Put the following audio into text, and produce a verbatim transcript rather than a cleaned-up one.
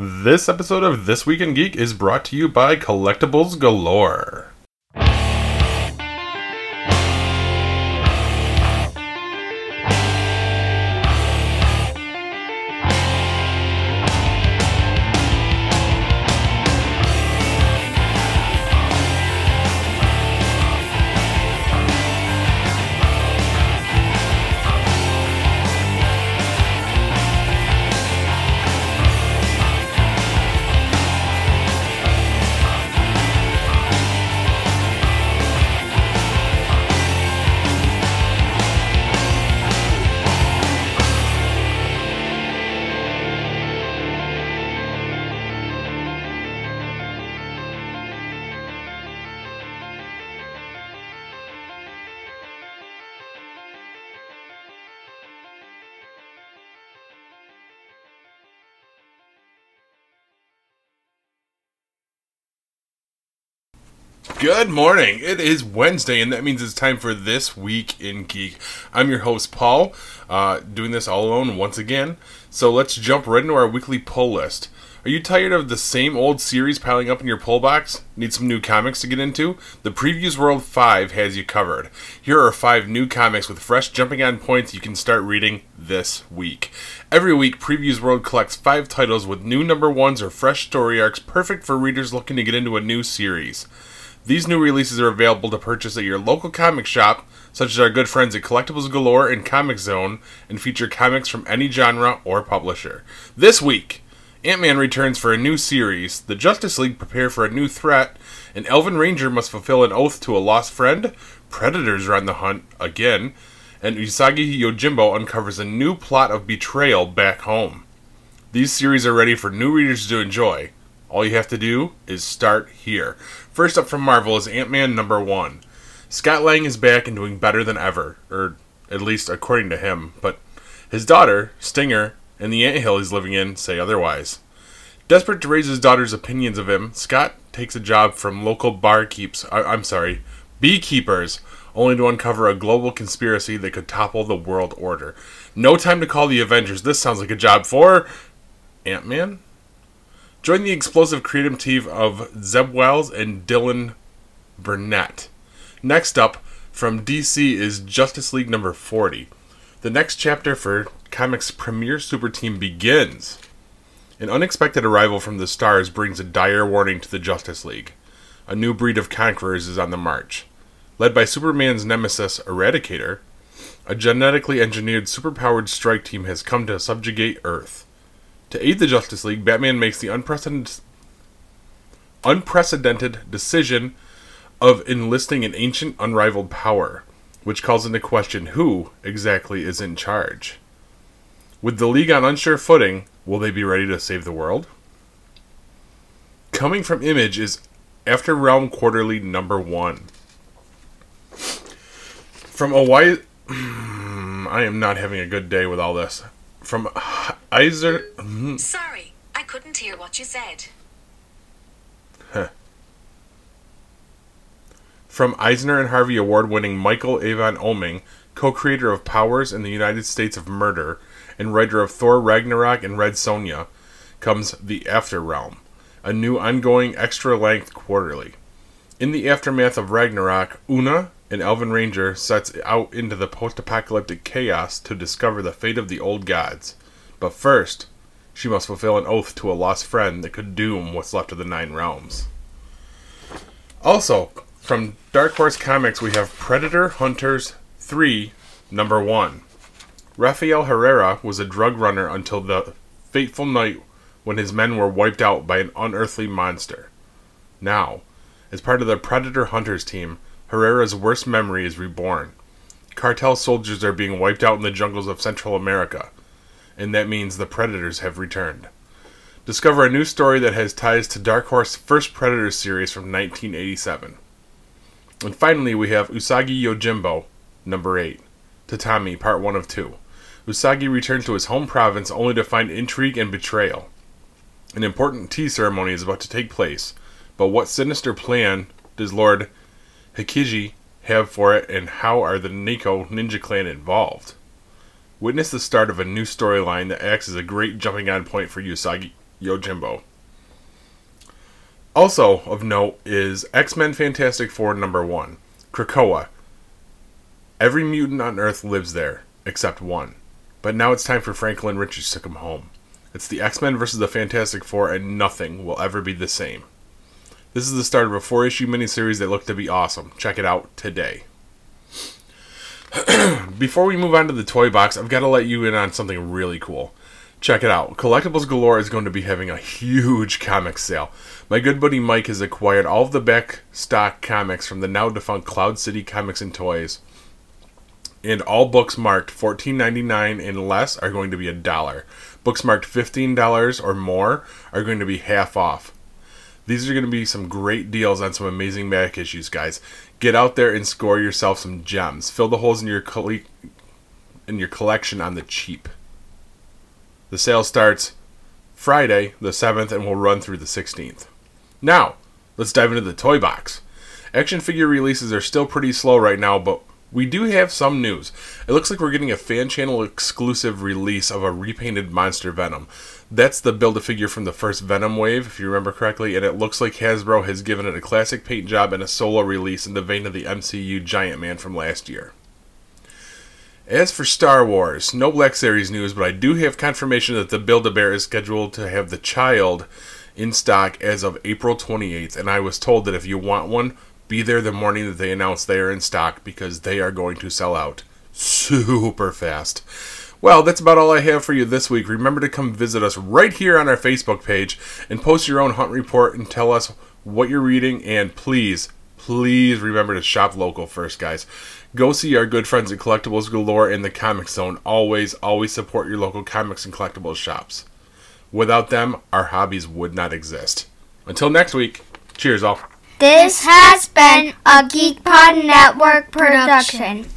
This episode of This Week in Geek is brought to you by Collectibles Galore. Good morning. It is Wednesday, and that means it's time for This Week in Geek. I'm your host, Paul, uh, doing this all alone once again. So let's jump right into our weekly pull list. Are you tired of the same old series piling up in your pull box? Need some new comics to get into? The Previews World five has you covered. Here are five new comics with fresh jumping-on points you can start reading this week. Every week, Previews World collects five titles with new number ones or fresh story arcs perfect for readers looking to get into a new series. These new releases are available to purchase at your local comic shop, such as our good friends at Collectibles Galore and Comic Zone, and feature comics from any genre or publisher. This week, Ant-Man returns for a new series, the Justice League prepare for a new threat, an Elven Ranger must fulfill an oath to a lost friend, Predators are on the hunt again, and Usagi Yojimbo uncovers a new plot of betrayal back home. These series are ready for new readers to enjoy. All you have to do is start here. First up from Marvel is Ant-Man number one. Scott Lang is back and doing better than ever, or at least according to him, but his daughter, Stinger, and the anthill he's living in say otherwise. Desperate to raise his daughter's opinions of him, Scott takes a job from local barkeeps, I- I'm sorry, beekeepers, only to uncover a global conspiracy that could topple the world order. No time to call the Avengers. This sounds like a job for Ant-Man? Join the explosive creative team of Zeb Wells and Dylan Burnett. Next up from D C is Justice League number forty. The next chapter for comics' premier super team begins. An unexpected arrival from the stars brings a dire warning to the Justice League. A new breed of conquerors is on the march. Led by Superman's nemesis, Eradicator, a genetically engineered superpowered strike team has come to subjugate Earth. To aid the Justice League, Batman makes the unprecedented, unprecedented decision of enlisting an ancient, unrivaled power, which calls into question who exactly is in charge. With the League on unsure footing, will they be ready to save the world? Coming from Image is After Realm Quarterly number one. From a wise... I am not having a good day with all this. From Heiser... Sorry, I couldn't hear what you said. Huh. From Eisner and Harvey Award-winning Michael Avon Oeming, co-creator of Powers and the United States of Murder, and writer of Thor, Ragnarok, and Red Sonja, comes The After Realm, a new ongoing extra-length quarterly. In the aftermath of Ragnarok, Una, an elven ranger, sets out into the post-apocalyptic chaos to discover the fate of the old gods. But first, she must fulfill an oath to a lost friend that could doom what's left of the Nine Realms. Also, from Dark Horse Comics, we have Predator Hunters three, number one. Rafael Herrera was a drug runner until the fateful night when his men were wiped out by an unearthly monster. Now, as part of the Predator Hunters team, Herrera's worst memory is reborn. Cartel soldiers are being wiped out in the jungles of Central America, and that means the Predators have returned. Discover a new story that has ties to Dark Horse's first Predator series from nineteen eighty-seven. And finally, we have Usagi Yojimbo, number eight. Tatami, part one of two. Usagi returns to his home province only to find intrigue and betrayal. An important tea ceremony is about to take place, but what sinister plan does Lord Hikiji have for it, and how are the Nico ninja clan involved? Witness the start of a new storyline that acts as a great jumping on point for Usagi Yojimbo. Also of note is X-Men Fantastic Four number one, Krakoa. Every mutant on Earth lives there, except one. But now it's time for Franklin Richards to come home. It's the X-Men versus the Fantastic Four, and nothing will ever be the same. This is the start of a four-issue miniseries that looked to be awesome. Check it out today. Before we move on to the toy box, I've got to let you in on something really cool. Check it out. Collectibles Galore is going to be having a huge comic sale. My good buddy Mike has acquired all of the back stock comics from the now defunct Cloud City Comics and Toys, and all books marked fourteen ninety-nine and less are going to be a dollar. Books marked fifteen dollars or more are going to be half off. These are going to be some great deals on some amazing back issues, guys. Get out there and score yourself some gems. Fill the holes in your coll- in your collection on the cheap. The sale starts Friday the seventh and will run through the sixteenth. Now, let's dive into the toy box. Action figure releases are still pretty slow right now, but we do have some news. It looks like we're getting a fan channel exclusive release of a repainted Monster Venom. That's the Build-A-Figure from the first Venom wave, if you remember correctly, and it looks like Hasbro has given it a classic paint job and a solo release in the vein of the M C U Giant Man from last year. As for Star Wars, no Black Series news, but I do have confirmation that the Build-A-Bear is scheduled to have the child in stock as of April twenty-eighth, and I was told that if you want one, be there the morning that they announce they are in stock, because they are going to sell out super fast. Well, that's about all I have for you this week. Remember to come visit us right here on our Facebook page and post your own hunt report and tell us what you're reading, and please, please remember to shop local first, guys. Go see our good friends at Collectibles Galore in the Comic Zone. Always, always support your local comics and collectibles shops. Without them, our hobbies would not exist. Until next week, cheers all. This has been a GeekPod Network production.